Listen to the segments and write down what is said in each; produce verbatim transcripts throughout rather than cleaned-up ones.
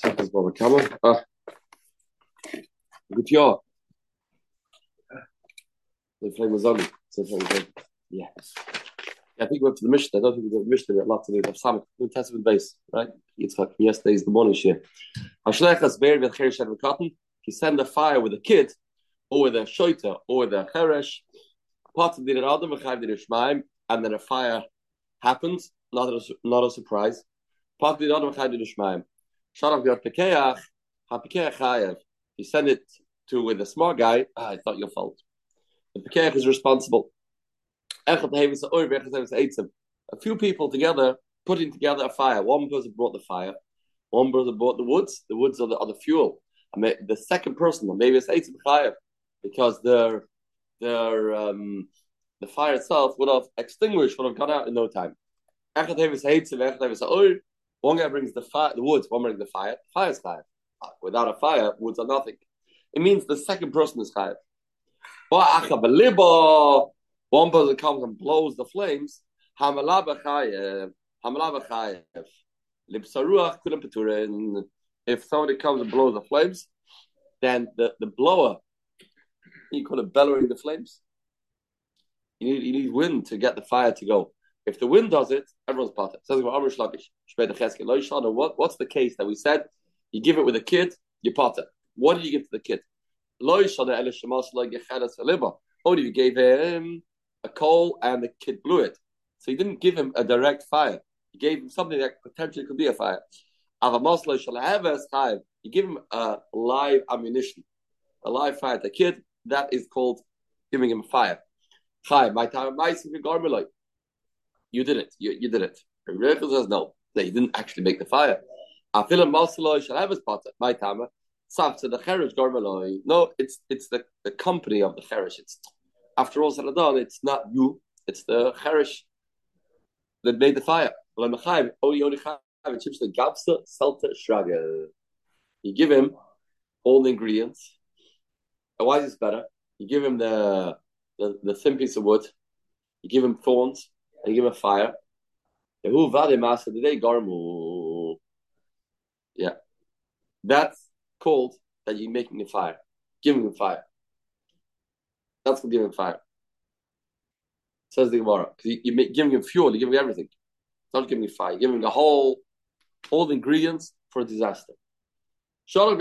Something's wrong with camera. Ah. Good yard. The flame was on. So yeah. I think we went to the Mishnah. I don't think we went to the Mishnah. We had a lot to do. That's Samach. New Testament base, right? It's like yesterday's the morning share. If you send a fire with a kid, or with a shoiter, or with a keresh, and then a fire happens, not a, not a surprise. If you send it to with a smart guy, ah, it's not your fault. The Pikach is responsible. A few people together putting together a fire. One person brought the fire. One person brought the woods. The woods are the, are the fuel. I mean, the second person, maybe it's eitzim chayav, because their their um, the fire itself would have extinguished, would have gone out in no time. One guy brings the fire, the woods. One brings the fire. The fire is chayav. Without a fire, woods are nothing. It means the second person is chayav. One person comes and blows the flames. Hamalab b'chayev, hamalab b'chayev, libsaruach kulam peturin. If somebody comes and blows the flames, then the, the blower, you call it bellowing the flames. You need you need wind to get the fire to go. If the wind does it, everyone's part of it. What what's the case that we said? You give it with a kid, you part it. What did you give to the kid? Only you gave him a coal and the kid blew it. So you didn't give him a direct fire. You gave him something that potentially could be a fire. You give him a live ammunition, a live fire to the kid. That is called giving him fire. You did it. You, you did it. The miracle says no. That you didn't actually make the fire. No, it's it's the, the company of the Keresh. It's after all said and done, it's not you. It's the Keresh that made the fire. You give him all the ingredients. Why is this better? You give him the, the, the thin piece of wood. You give him thorns. And you give him a fire. Yeah. That's called that you're making a fire. Give him a fire. That's for giving fire. Says the Gemara. Because you're you giving him fuel. You're giving him everything. Not giving him fire. You're giving the whole, all the ingredients for a disaster. Give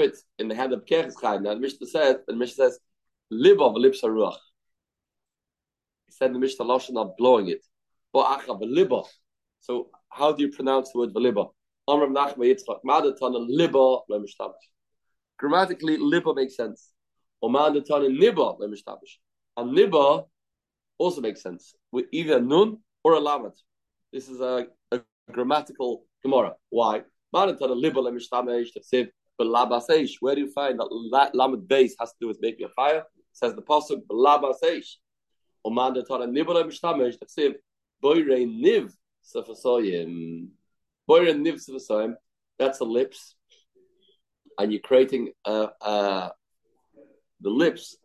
it in the hand of Pekech Chayav. Now the Mishnah says, and the Mishnah says, Lib of Lib Saruach. He said the Mishnah Lashon not blowing it. So how do you pronounce the word V'liba? Grammatically, Liba makes sense. And Niba also makes sense with either a Nun or a Lamed. This is a, a grammatical Gemara. Why? Where do you find that Lamed base has to do with making a fire? It says the Pasuk, that's the lips. And you're creating uh, uh, the lips,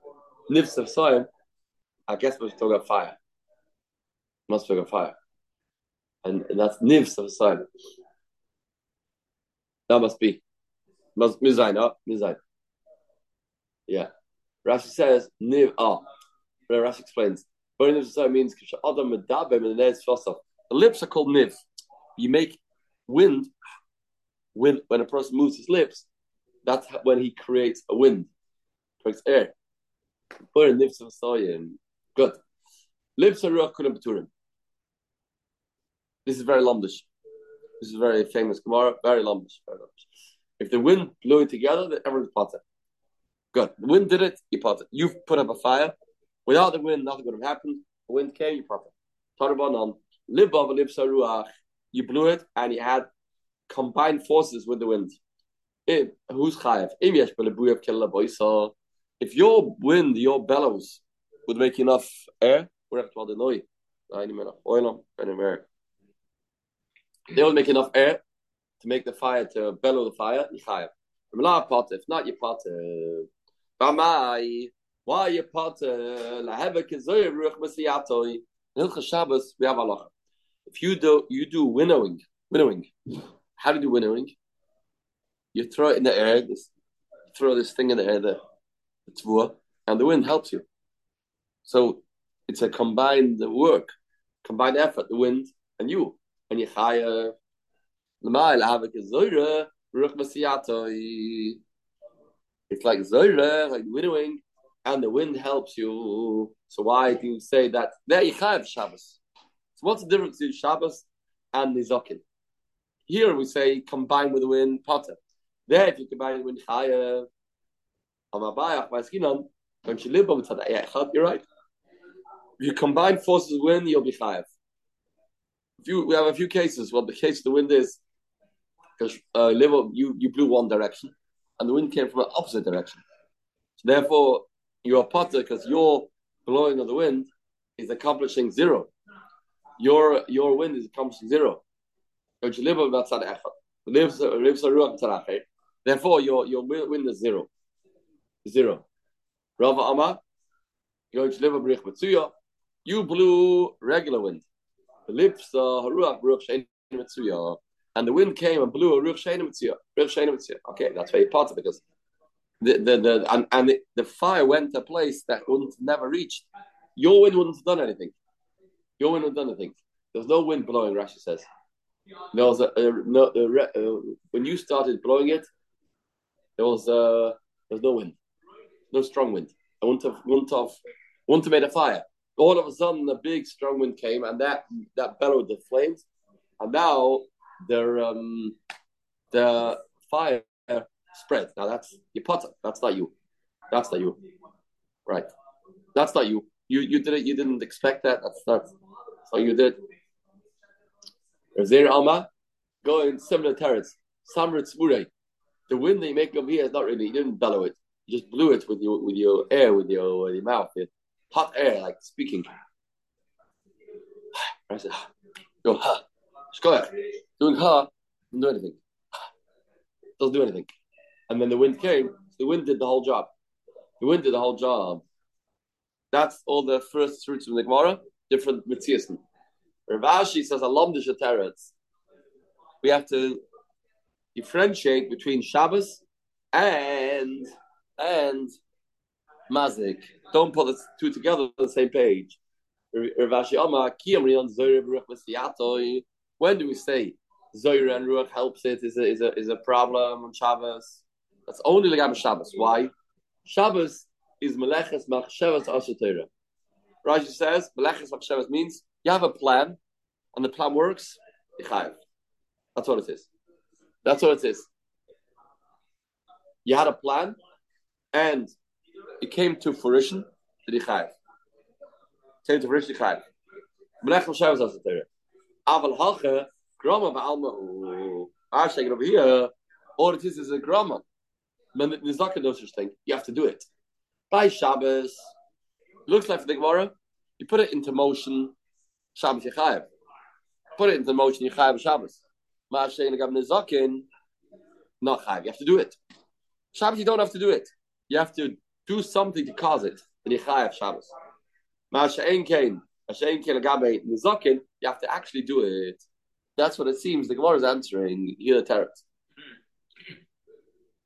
nivs of soil. I guess we're talking about fire. Must talk about fire. And, and that's nivs of soil. That must be. Must mizain, oh, mizain. Yeah. Rashi says, niv, ah. But Rashi explains, burning nivs of soil means, the lips are called niv. You make wind, wind, when a person moves his lips, that's when he creates a wind, creates air. Good. Lips are ruach kulam b'turim. This is very Lamdish. This is very famous Gemara, very Lamdish, very Lamdish. If the wind blew it together, then everyone's potter. Good. The wind did it, you potter. You've put up a fire. Without the wind, nothing would have happened. The wind came, you potter. Tarabanan, libav lips are ruach. You blew it, and you had combined forces with the wind. If, who's chayev? If your wind, your bellows, would make enough air, they would make enough air to make the fire, to bellow the fire, you chayev. If not, you potter. Why you potter? In Shabbos, we have halacha. If you do, you do winnowing, winnowing. How do you win a ring? You throw it in the air, this, throw this thing in the air, the, the tzvua, and the wind helps you. So it's a combined work, combined effort, the wind and you. And you hire l'mail havik zoyre ruch masiyatoi. It's like zoyre, like winnowing, and the wind helps you. So why do you say that? There you have Shabbos. So what's the difference between Shabbos and Nizokin? Here we say combine with the wind, potter. There, if you combine with the wind, when you live with the you're right. If you combine forces with wind, you'll be chayav. We have a few cases. Well, the case of the wind is because uh, you, you blew one direction and the wind came from an opposite direction. So therefore, you are potter because your blowing of the wind is accomplishing zero. Your your wind is accomplishing zero. Therefore, your, your wind is zero. Zero. Rav Ash, you blew regular wind. And the wind came and blew a ruach she'eino mitzuyah. Okay, that's very part of it because the the, the and, and the, the fire went to a place that wouldn't never reached. Your wind wouldn't have done anything. Your wind wouldn't have done anything. There's no wind blowing, Rashi says. There was a, a, no, a, a, when you started blowing it, there was a, there was no wind, no strong wind. I wouldn't have, wouldn't have, wouldn't have made a fire. All of a sudden, a big strong wind came, and that that bellowed the flames, and now the um, the fire spread. Now that's your potter. That's not you. That's not you. Right. That's not you. You you did it. You didn't expect that. That's not. So you did. Zir Alma, go in similar terrace. Samrit Smurei. The wind that you make over here is not really, you didn't bellow it. You just blew it with your with your air, with your, with your mouth. It, hot air, like speaking. I said, go, ha. Doing ha, doesn't do anything. Doesn't do anything. And then the wind came. So the wind did the whole job. The wind did the whole job. That's all the first fruits from the Gemara, different Mitziasen. Rav Ash says, Alam de Shateretz. We have to differentiate between Shabbos and and Mazik. Don't put the two together on the same page. Rav Ash, when do we say Zoyre and Ruach helps it is a is a is a problem on Shabbos? That's only the Gam Shabbos. Why? Shabbos is Meleches Machshavas Asatera. Rashi says Meleches Machshavas means you have a plan, and the plan works. That's what it is. That's what it is. You had a plan, and it came to fruition. The Dichayev came to fruition. Dichayev. Melech Moshavas has the Torah. Aval Halcha Grama ba'alma. I'm saying over here, all it is is a Grama. There's not no such thing. You have to do it. By Shabbos, looks like for the Gemara, you put it into motion. Shabbos Yechayev. Put it into motion, Yechayev Shabbos. Ma'ashein Gab Nezakin, not Chayev. You have to do it. Shabbos, you don't have to do it. You have to do something to cause it. And Yechayev Shabbos. Ma'ashein Kain, Ma'ashein Kain Gab Nezakin, you have to actually do it. That's what it seems the Gemara is answering here at Teretz.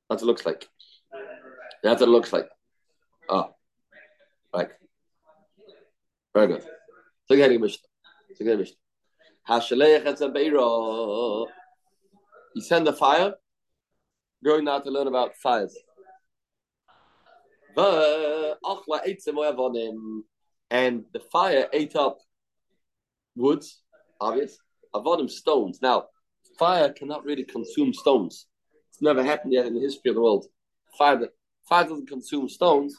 That's what it looks like. That's what it looks like. Oh. Right. Very good. So you're getting a Mishnah. You send the fire. Going now to learn about fires. And the fire ate up woods, obvious. Avonim, stones. Now, fire cannot really consume stones. It's never happened yet in the history of the world. Fire, fire doesn't consume stones.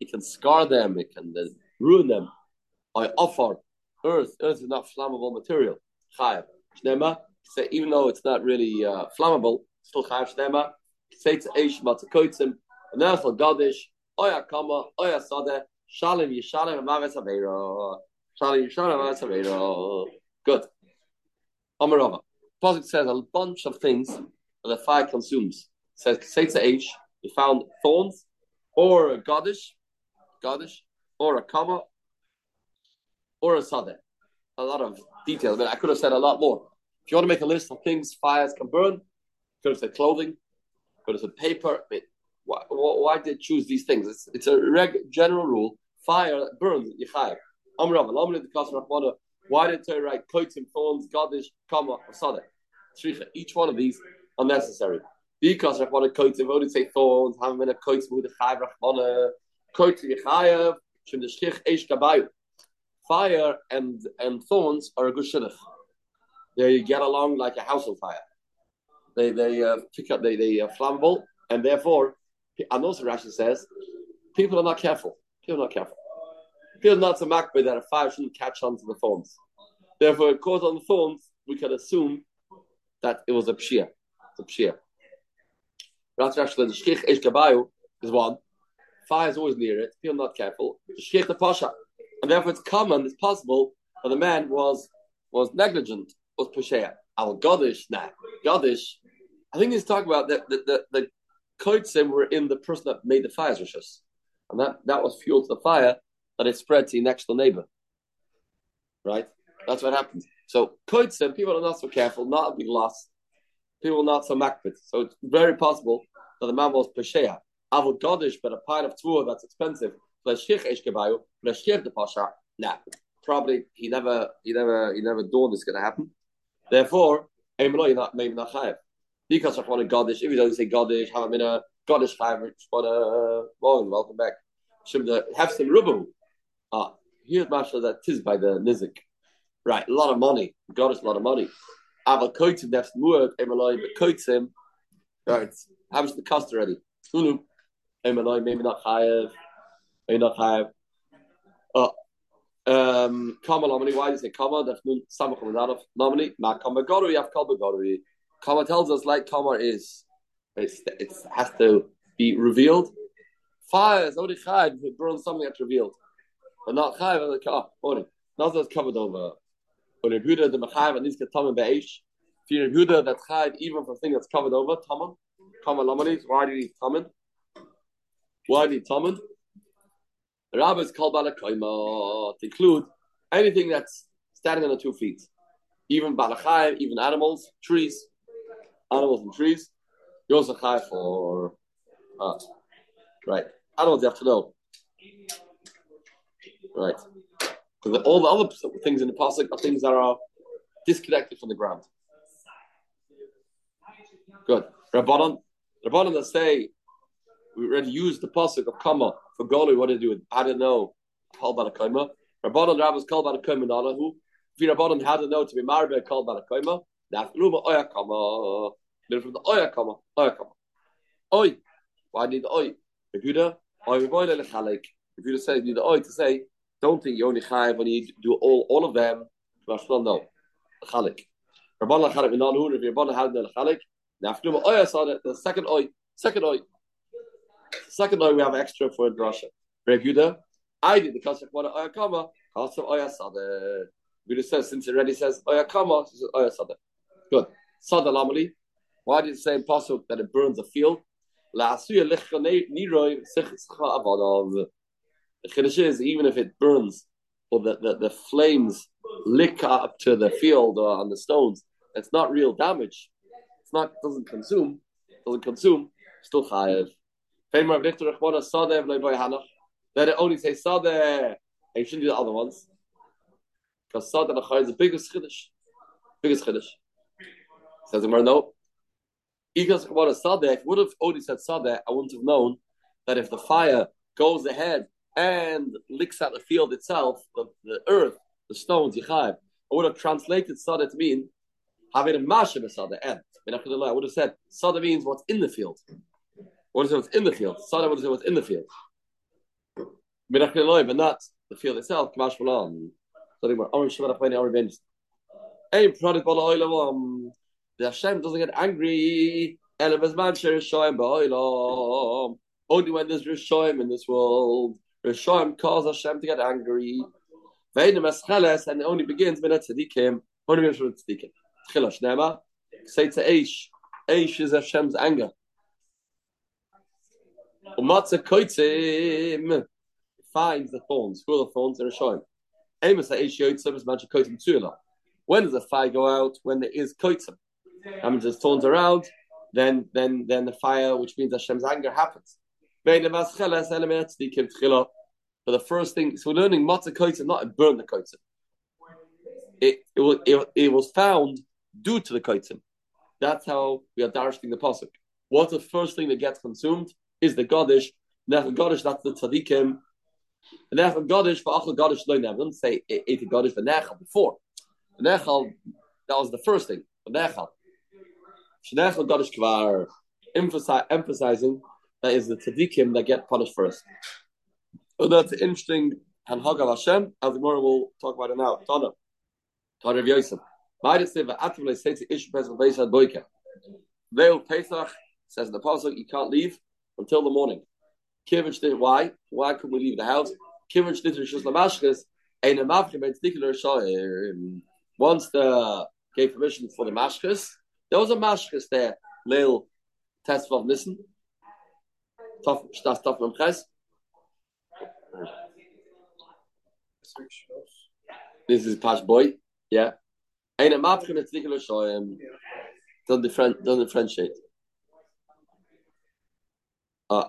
It can scar them. It can uh, ruin them. I offer. Earth, earth is not flammable material. Chayav. Shnema, say even though it's not really uh, flammable, still chayav shnema. Say to Eish matzakoitzim, and therefore Gadish, Oya Kama, Oya Sadeh, Shalom Yishalom Amaves Aveiro, Shalom Yishalom Amaves Aveiro. Good. Amarava. Pasuk says a bunch of things that the fire consumes. It says say to Eish, we found thorns, or a Gadish, Gadish, or a Kama. Or a sadeh. A lot of details, but I could have said a lot more. If you want to make a list of things fires can burn, could have said clothing, could have said paper. I mean, why, why did they choose these things? It's, it's a reg- general rule. Fire that burns, Yechai. Amr Rav, Amr the Kass Rahmana. Why did they write Koitim, Thorns, Gadish, Kama, Asada? Shricha, each one of these unnecessary. The Kass Rahmana, Koitim, only say Thorns, Hamina, Koitim, Udachai, Rahmana, Koitim, Yechayev, Shem Deshkich, Eish Kabayu. Fire and, and thorns are a good shidduch. They get along like a house on fire. They they uh, pick up, they they uh, flamble, and therefore, and also Rashi says, people are not careful. People are not careful. People are not so makbid that a fire shouldn't catch onto the thorns. Therefore, it caught on the thorns, we can assume that it was a pshia. It's a pshia. Rashi says, the shkich eish kabayu is one. Fire is always near it. People are not careful. The shkich the pasha. And therefore, it's common, it's possible that the man was was negligent, was pesheya. Al Gadish, nah, Gadish. I think he's talking about that the the kotzim were in the person that made the fires rishus, and that, that was fuel to the fire that it spread to your next door neighbor. Right, that's what happened. So kotzim, people are not so careful, not a big loss. People are not so makbid. So it's very possible that the man was pesheya. Al Gadish, but a pint of tzvur that's expensive. Nah, probably he never, he never, he never dawned it's going to happen. Therefore, you're not maybe not chayav. Because I want a godish. If you don't say godish, have a minute, godish chayav. Morning, welcome back. Have some rubu. Ah, here's Masha that tis by the nizik. Right, a lot of money. Godish, a lot of money. Have a koitzim. That's muad. Emeloi, but koitzim. Right, how much the cost already? Hulu. Emeloi, maybe not chayav. May not have. Oh, um, comma nominee. Why do you say comma? That's not some of nominee. Ma comma goru. You have comma goru. Comma tells us like comma is. It's it has to be revealed. Fire is only chayv. It burns something that's revealed, but not chayv. Like ah, only not that's covered over. But if Yehuda the mechayv and these get tamim beish. If you're Yehuda that's chayv even for thing that's covered over tamim. Comma nominee. Why do you need tamim? Why do you need tamim? The rabbi is called balakayma to include anything that's standing on the two feet, even balachayim, even animals, trees, animals and trees. You also chayv for uh, right animals. You have to know right because all the other things in the pasuk are things that are disconnected from the ground. Good Rabbanon, Rabbanon that say we already used the pasuk of kama. For Goli, what do you do with? I don't know. Called by the Koima. Rabbanon Rabbis called by the Koima Nalahu. If Rabbanon had to know to be Marbe called by the Koima, that's Ruma Oyakama. Then from the Oyakama, Oyakama. Oy. Why need the Oy? If you do, Oy Reboyle Lechalek. If you say, need the Oy to say, don't think you only Chayiv when you do all, all of them. You must not know. Lechalek. Rabbanon Lechalek Nalahu. If Rabbanon had to know Lechalek, that's Ruma Oyasad. The second Oy. Second Oy. Second law, we have extra for drasha. Rav Yehuda, I did the concept of oyakama, also oyasadeh. Yehuda says, since it already says oyakama, he says oyasadeh. Good. Sada lamali. Why did it say in pasuk that it burns a field? La'asuya lichcha niroi sechcha avadav. The chiddush is even if it burns, or the, the, the flames lick up to the field or on the stones, it's not real damage. It's not doesn't consume, doesn't consume. Still chayev. That it only says Sadeh, and you shouldn't do the other ones. Because Sadeh Nachar is the biggest Chiddush. Biggest Chiddush. Says the Gemara, no. If I would have only said Sadeh, I wouldn't have known that if the fire goes ahead and licks out the field itself, the, the earth, the stones, Yichayv, I would have translated Sadeh to mean, Havir Mashem Sadeh, and I would have said, Sadeh means what's in the field. What is it? What's in the field? Sada. What is it? What's in the field? But not the field itself. The Hashem doesn't get angry. Only when there's Rishoyim in this world, Rishoyim cause Hashem to get angry. And it only begins when a tzaddikim. Only when a tzaddikim. Say to Eish. Eish is Hashem's anger. Umatza koitzim finds the thorns. Who are the thorns? They're a shoyim. Amos that eish yotzim is magic koitzim tzulah. When does the fire go out? When there is koitzim. I mean, there's thorns around, then then then the fire, which means Hashem's anger, happens. But the first thing, so we're learning matzah koitzim, not to burn the koitzim. It it was it, it was found due to the koitzim. That's how we are darshing the pasuk. What's the first thing that gets consumed? Is the Gadish. Nach Gadish, that's the tzaddikim. Nach Gadish, for Achal Gadish, I didn't say ate a Gadish for Nechal before. Nechal, that was the first thing. Nechal. Shnechal Gadish Kvar, emphasizing that is the tzaddikim that get punished first. So that's an interesting Hanhag al Hashem, as the Gemara will talk about it now. Tana. Tana of Yosef. Why did it say, Va'atim le'sei te'ish pesach ve'isad boike? Ve'u Pesach, says in the Pasuk, you can't leave until the morning. Why? Why couldn't we leave the house? Once the gave permission for the Mashkis, there was a Mashkis there, little test of Nissen. Tough stuff from Keresh. This is Pash Boy. Yeah. Don't different don't differentiate. Uh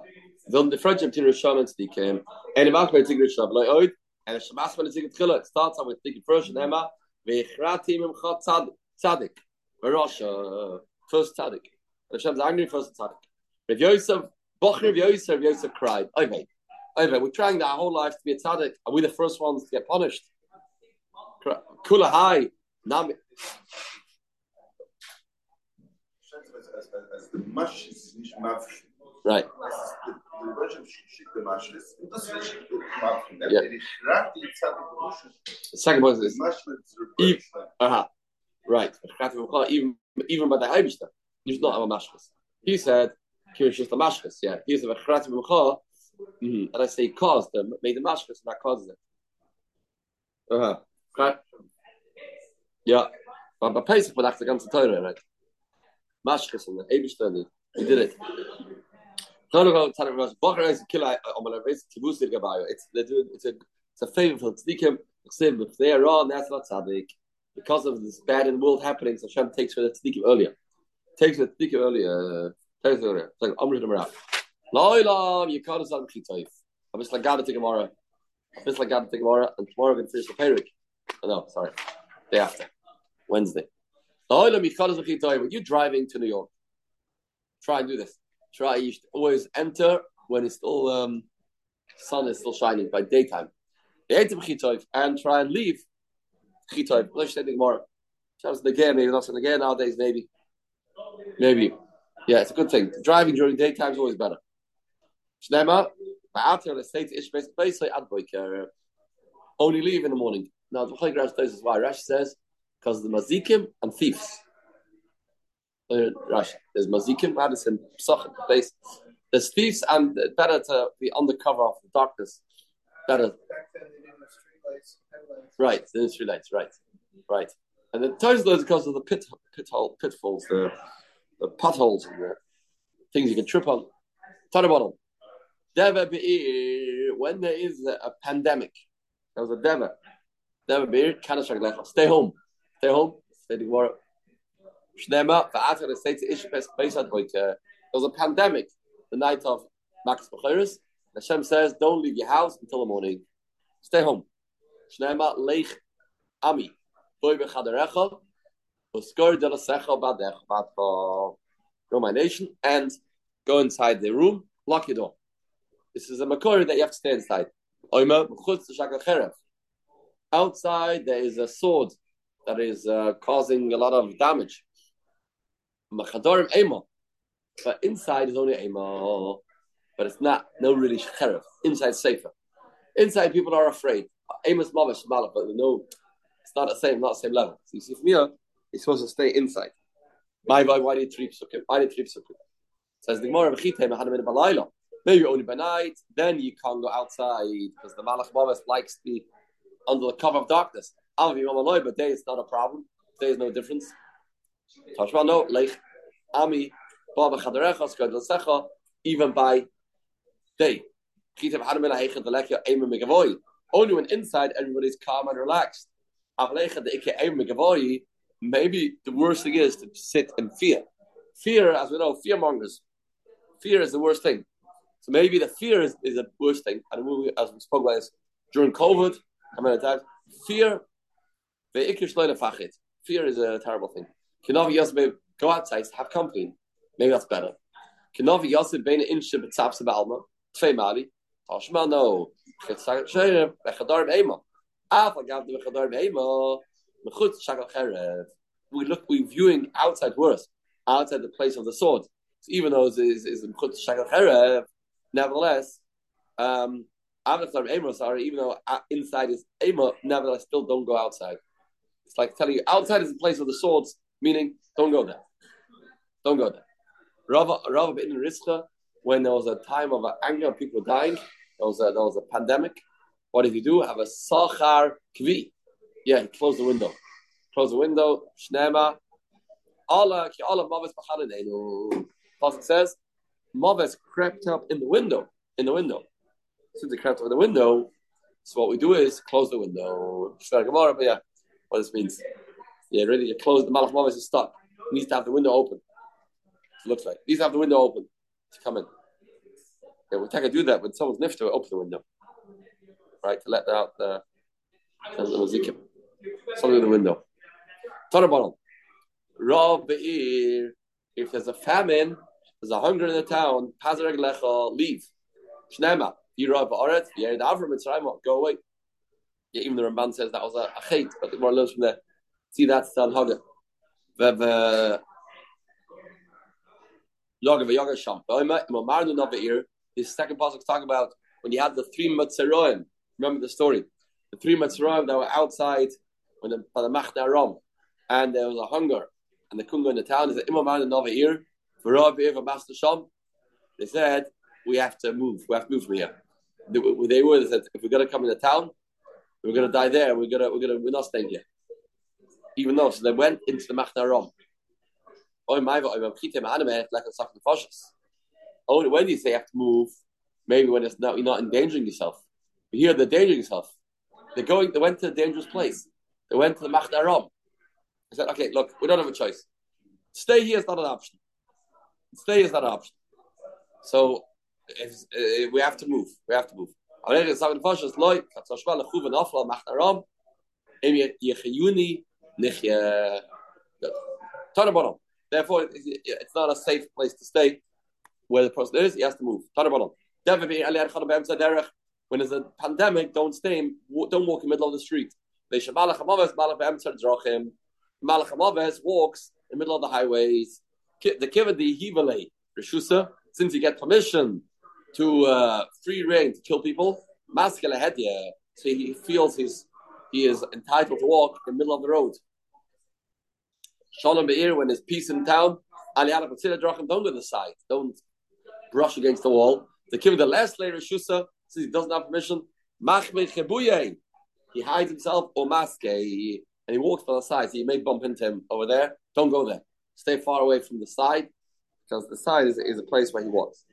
Don't differentiate between Rishon and Tzadikim. And the Malach HaMaves is Rishon, like Oid, and the Shabbos HaMaves is Tchilah. It starts out with Tzadikim first, and Emma, Ve'echrati Mimcha Tzadik, Tzadik, Ve'rosh, first Tzadik. And Hashem's angry first Tzadik. Rav Yosef, Bochir Rav Yosef, Rav Yosef cried. Oivay, Oivay, we're trying our whole life to be a Tzadik. Are we the first ones to get punished? Kula Hai, Nami. Right. Yeah. The second point is even, uh-huh. Right. Even even by the Haibishta, he's not a mashkas. He said he was just a mashkas. Yeah. He's a vechrat b'mcha, and I say caused them, made the mashkas, and that causes it. Uh huh. Yeah. But by Pesach, but after comes the Torah, right? Mashkas and the Haibishta, he did it. It's it's a it's a favor for tzaddikim. If they are wrong, that's not tzaddik. Because of this bad in the world happenings, Hashem takes for the tzaddikim earlier. Takes the tzaddikim earlier. Takes it earlier. It's like Amrit Amrat. Loilam, you can't assign chitoif. I'm just like Gabbat to Gemara. I'm just like Gabbat to Gemara, and tomorrow we're going to finish the Perik. Oh, no, sorry, day after Wednesday. Loilam, you can't assign chitoif. When you're driving to New York, try and do this. Try, you should always enter when it's still, um, sun is still shining by daytime. And try and leave. Chitoiv. Let's say tomorrow. Shabbos in the game, maybe not in the game nowadays, maybe. Maybe. Yeah, it's a good thing. Driving during daytime is always better. Only leave in the morning. Now, the Chai Grash is why Rashi says, because the mazikim and thieves. Rashi. There's Mazikim, Madison, Pesach, the place. There's thieves, and better to be under cover of the darkness. Better. Right, the industry lights, right. Right. And the times of those because of the pit, pit hole, pitfalls, the, the potholes, and the things you can trip on. Tana bottom. Deve be'ir, when there is a pandemic, there was a Deve. Deve be'ir, kanashak lecha. Stay home. Stay home. Stay to work. There was a pandemic the night of Makkis Machiris. Hashem says, don't leave your house until the morning. Stay home. Go, my nation, and go inside the room, lock your door. This is a Makkori that you have to stay inside. Outside, there is a sword that is uh, causing a lot of damage. But inside is only emo. But it's not, no really cherif. Inside is safer. Inside people are afraid. Amos Mavish Malach, but no, it's not the same, not the same level. So you see, from here, it's supposed to stay inside. Why why why did Trip Sukkim? Why did Trip Sukkim? Says the Gemara Bechiteh, maybe only by night, then you can't go outside because the Malach Mavish likes to be under the cover of darkness. But day it's not a problem. Day is no difference. No, like Ami, Baba Chadarechas, even by day. Only when inside everybody's calm and relaxed. maybe the worst thing is to sit in fear. Fear, as we know, fear mongers. Fear is the worst thing. So maybe the fear is, is the worst thing. And as we spoke about this during COVID, how many times? Fear, fear is a terrible thing. Go outside, have company. Maybe that's better. No. We look, we're viewing outside worse, outside the place of the sword. So even though it is nevertheless, um, sorry, even though inside is Ema, nevertheless, still don't go outside. It's like telling you outside is the place of the swords, meaning don't go there. Don't go there. Rav Rav in Rizcha, when there was a time of anger, people were dying, there was a, there was a pandemic. What did he do? Have a sachar kvi. Yeah, he closed the window. Close the window. Shnema. Allah, ki Allah maves b'chaladeinu. Pasuk says, maves crept up in the window. In the window. Since they crept up in the window, so what we do is close the window. Gemara, but yeah, what this means? Yeah, really, you close the malach maves is stuck. He needs to have the window open. It looks like he needs to have the window open to come in. Yeah, we take a do that when someone's nifter, open the window, right, to let out the Something in the window. Torah bottle. Rav Be'ir. If there's a famine, there's a hunger in the town, Pazareg Lecha, leave. Shnema. Yirav Ba'aret, Yerid Avram, Mitzrayim, go away. Yeah, even the Ramban says that was a chait, but the more learns from there. See, that's the Anhaga. V've Yoga V'yoga Sham. V'oima, Imamarnu Nav Be'ir. His second pasuk is talking about when he had the three Matzeroim. Remember the story. The three Mitzrayim that were outside when the, by the Machna Ram, and there was a hunger, and the kunga in the town is the They said, "We have to move. We have to move from here." They, they were they said, "If we're going to come in the town, we're going to die there. We're going to we're going to we're not staying here." Even though, so they went into the Machna Ram. Only when you say you have to move, maybe when it's not, you're not endangering yourself. But here, they're endangering yourself. They're going, they went to a dangerous place. They went to the Machna Ram. They said, okay, look, we don't have a choice. Stay here is not an option. Stay here is not an option. So if, uh, we have to move. We have to move. Therefore, it's not a safe place to stay. Where the person is, he has to move. When there's a pandemic, don't stay, in, don't walk in the middle of the street. Malach HaMaves walks in the middle of the highways. Since you get permission to uh, free reign to kill people, so he feels he's, he is entitled to walk in the middle of the road. Shalom Be'ir, when there's peace in town, don't go to the side, don't brush against the wall. The last layer Rishusa. Since he doesn't have permission, he hides himself, or maske, and he walks by the side, so you may bump into him over there. Don't go there. Stay far away from the side, because the side is, is a place where he walks.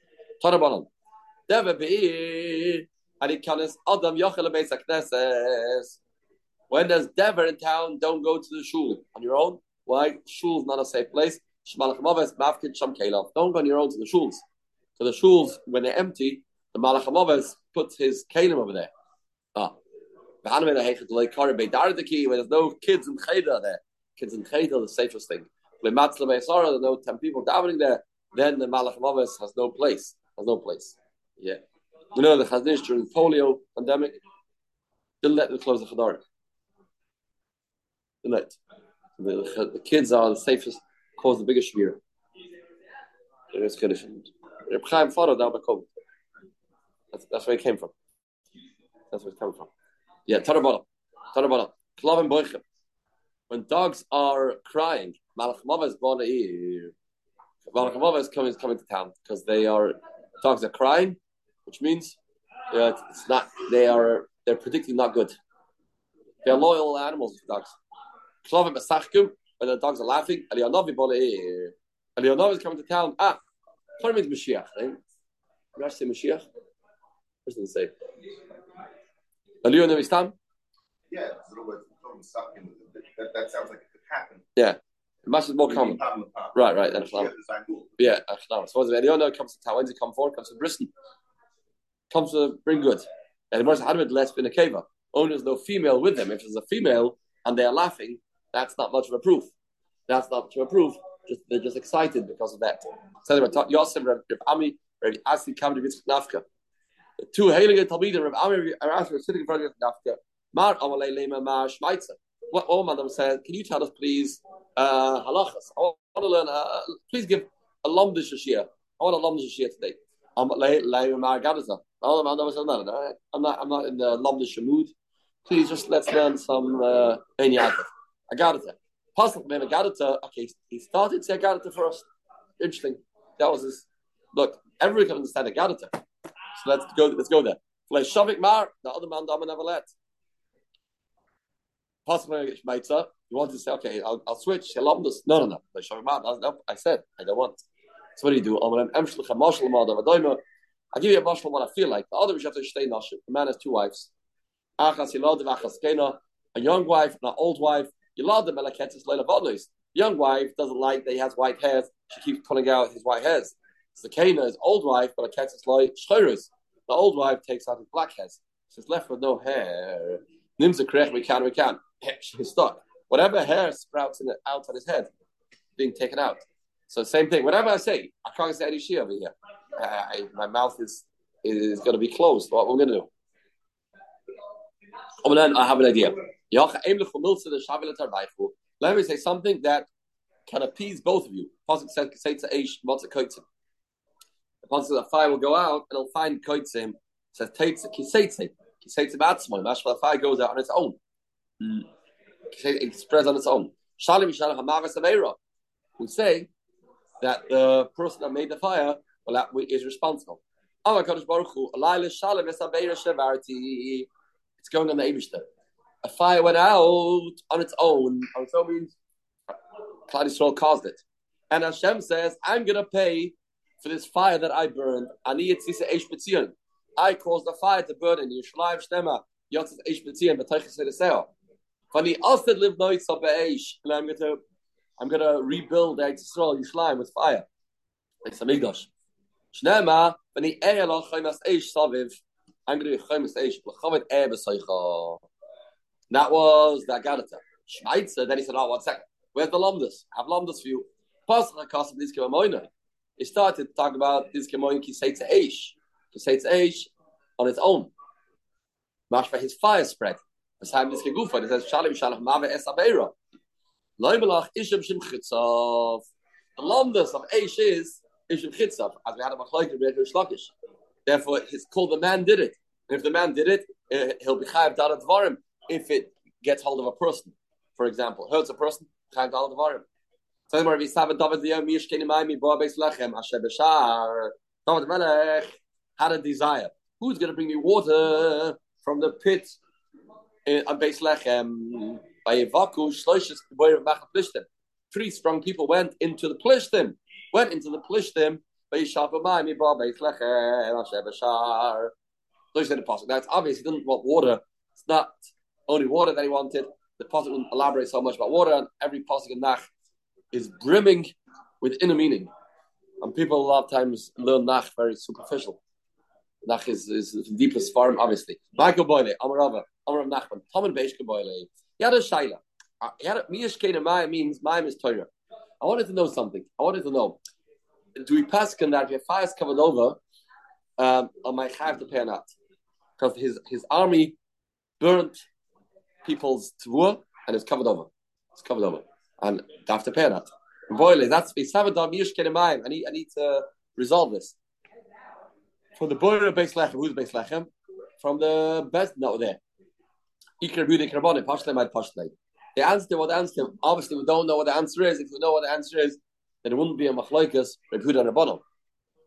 When there's Deve in town, don't go to the shul on your own. Why? Shul's not a safe place. Don't go on your own to the shuls. So the shuls, when they're empty, the Malach HaMaves puts his kelim over there. Ah. Where there's no kids in Chayda there. Kids in Chayda are the safest thing. There are no ten people davening there. Then the Malach HaMaves has no place. Has no place. Yeah. You know the Chaznish during the polio pandemic didn't let them close the Chadar. Didn't let. The, the kids are the safest, cause the biggest shvira. It is Keresh. Reb Chaim followed down by COVID. That's, that's where it came from. That's where it came from. Yeah, Tarabala. Tarabala. Klav and Boichem. When dogs are crying, Malach HaMaves Bona'ir. Malach HaMaves is coming, coming to town because they are, dogs are crying, which means uh, it's not, they are, they're predicting not good. They're loyal animals, dogs. Klav and Basachkum, when the dogs are laughing, Elianovi Bona'ir. Elianovi is coming to town. Ah, what do you mean Mashiach? Did I say Mashiach? What does it say? Yeah, it's a little bit. from succulent. That, that, that sounds like it could happen. Yeah. Much is more common. Right, right. And flower. Yeah, a flower. So the Eliona comes to town. When does it come for? It comes from Bristol. Comes to bring goods. And the Gemara says, how do it less in a cave? Only there's no female with them. If there's a female and they are laughing, that's not much of a proof. That's not much of a proof. Just, they're just excited because of that. So they were talking, Yosef, Rav Ami, Rav Asi, Kamdi, Yitzchak Nafka. The two Heilige Talmidim, Rav Ami, Rav Asi, were sitting in front of Nafka. Mar Amalei Lema, Mar Shmeitzer. What all of them said, can you tell us, please, uh, halachas? I want to learn, uh, please give a lomdish shashir. I want a lomdish shashir today. I'm not, I'm not in the lomdish mood. Please just let's learn some uh, benyata. Agadata. Pasuk made Agadata. Okay, he started to Agadata first. Interesting. That was his look. Everybody can understand Agadata. So let's go. Let's go there. Shavik Mar. The other man, Dama never let. Pasuk made Shmeitza. He wanted to say, okay, I'll, I'll switch. No, no, no. Shavik Mar doesn't help. I said I don't want. So what do you do? I give you a mashal what I feel like. The other is you have to stay nashim. The man has two wives. A young wife and an old wife. Young wife doesn't like that he has white hairs. She keeps pulling out his white hairs. Zakena is old wife, but the old wife takes out his black hairs. She's left with no hair. Nimza Keresh, we can, we can. She's stuck. Whatever hair sprouts in the, out on his head, being taken out. So same thing. Whatever I say, I can't say any shit over here. I, my mouth is is going to be closed. What we're going to do? I have an idea. Let me say something that can appease both of you. The Pasuk that fire will go out and it'll find koitzim. It says kiseitze. Kiseitze b'atzmo. The fire goes out on its own. It spreads on its own. We say that the person that made the fire, well, that is responsible. It's going on the Eibishter. A fire went out on its own. On its own means, Klal Yisrael caused it. And Hashem says, I'm going to pay for this fire that I burned. I caused the fire to burn in Yerushalayim Shnema. Yotzes Eish B'Tzion, B'Teiches Eliseo. V'ani Osed Liv Noitza B'Eish. And I'm going to, I'm going to rebuild Eretz Yisrael Yerushalayim with fire. It's a Migdash. Shnema, V'ani E'el HaChoymas Eish Saviv. I'm going to be chomis eish lechavet eh b'soicha. That was the Agadata. Shmeitzer. Then he said, "Oh, one second. Where's the lomdus? I have lomdus for you." Pasuk hakasim nizkin amoyne. He started to talk about nizkin amoyne kiseitz eish, kiseitz eish on its own. Mashva his fire spread. B'sayim nizkin gufa. It says shalim shalach mave es abeira. Loimelach ishim shim chitzav. The lomdus of eish is ishim chitzav. As we had a machloekim we had to shlokish. Therefore, it's called the man did it. And if the man did it, uh, he'll be chayav dalat dvarim. If it gets hold of a person, for example, hurts a person, chayav dalat dvarim. So David the Melech had a desire. Who's going to bring me water from the pit on Beis Lechem? By Vaku Shloishes Boyer Mach Plishtim. Three strong people went into the Plishtim. Went into the Plishtim. That's obvious. He didn't want water. It's not only water that he wanted. The Pasuk wouldn't elaborate so much about water, and every Pasuk in Nach is brimming with inner meaning. And people a lot of times learn Nach very superficial. Nach is, is the deepest form, obviously. Michael Boyle, Amarava, Amarav Nachman, Tom and Beishka Boyle. He had a Shaila. He had a Miyashkena Maya means Maim is Torah. I wanted to know something. I wanted to know. Do we pass on that if your fire is covered over, um, on my chayav to pay or not? Because his, his army burnt people's tzvur and it's covered over. It's covered over. And they have to pay or not. Boile, that's I need I need to resolve this. From the boiler of Beis Lechem, who's Beis Lechem? From the best no there. They answered what the answer. Obviously, we don't know what the answer is. If we know what the answer is, then it wouldn't be a machloikas, Reb Huda and Rabbanon.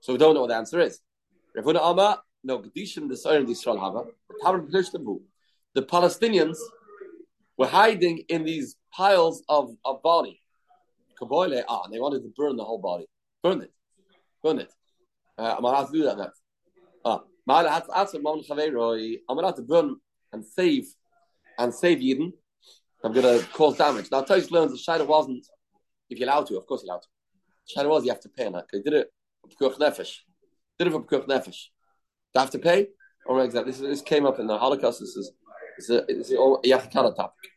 So we don't know what the answer is. Reb Huda Amar, no, Gdishim the Soyer Yisrael Hava, the Palestinians were hiding in these piles of, of barley. Kaboyle, ah, they wanted to burn the whole barley. Burn it. Burn it. I'm allowed to do that now. Ah, I'm allowed to burn and save and save Yidden. I'm going to cause damage. Now, Tosh learns that Shaila wasn't, if you're allowed to, of course you're allowed to. Shaila was, you have to pay on that. They did it for Pekuach Nefesh. Did it for Pekuach Nefesh. Do I have to pay? All right, exactly. This, this came up in the Holocaust. This is, it's a, it's a Yachikana topic.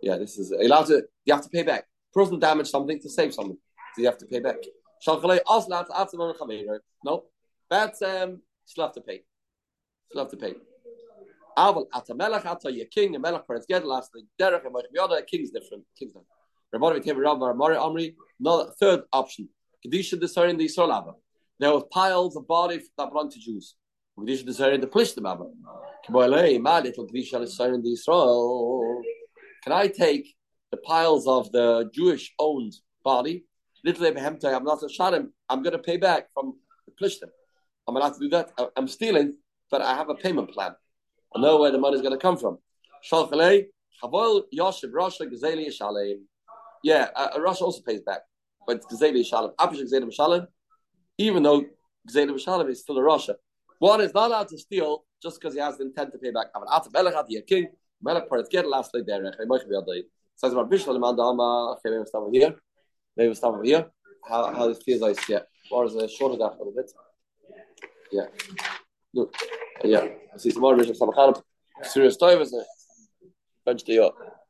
Yeah, this is, you're allowed to, you have to pay back. Person damaged something to save something. So you have to pay back. No. That's, um, still have to pay. Still have to pay. Aval at a melech at a king, a melech for his get last the derech and the other king's different. King's different. Rabbi became Rabbi Mori Omri. No, third option. Kedusha discerning the Yisrael Abba. There were piles of bodies that belonged to Jews. Kedusha discerning the Plishtim Abba. Kiboilei, my little Kedusha discerning the Yisrael. Can I take the piles of the Jewish owned body? Little Abraham, I'm not a shadim. I'm going to pay back from the Plishtim. I'm allowed to do that. I'm stealing, but I have a payment plan. I know where the money is going to come from. Yeah, uh, Russia also pays back, but even though Gazelim Shalom is still a Russia, one is not allowed to steal just because he has the intent to pay back. Says my over here. Maybe we'll over here. How how this feels like? Yeah, or is it shorter that a little bit? Yeah. Look, yeah, I see some more original Samachan, Surya Stoiv is a bunch of you up.